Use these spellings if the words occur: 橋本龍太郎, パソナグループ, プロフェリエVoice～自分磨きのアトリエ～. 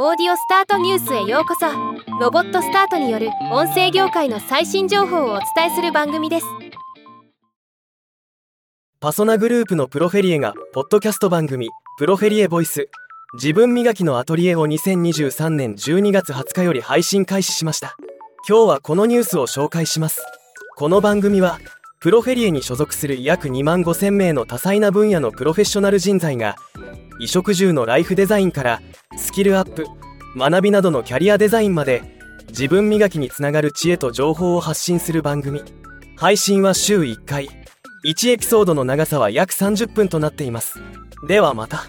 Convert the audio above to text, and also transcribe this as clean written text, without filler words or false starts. オーディオスタートニュースへようこそ。ロボットスタートによる音声業界の最新情報をお伝えする番組です。パソナグループのプロフェリエがポッドキャスト番組プロフェリエボイス自分磨きのアトリエを2023年12月20日より配信開始しました。今日はこのニュースを紹介します。この番組はプロフェリエに所属する約25,000名の多彩な分野のプロフェッショナル人材が衣食住のライフデザインからスキルアップ、学びなどのキャリアデザインまで自分磨きにつながる知恵と情報を発信する番組。配信は週1回、1エピソードの長さは約30分となっています。ではまた。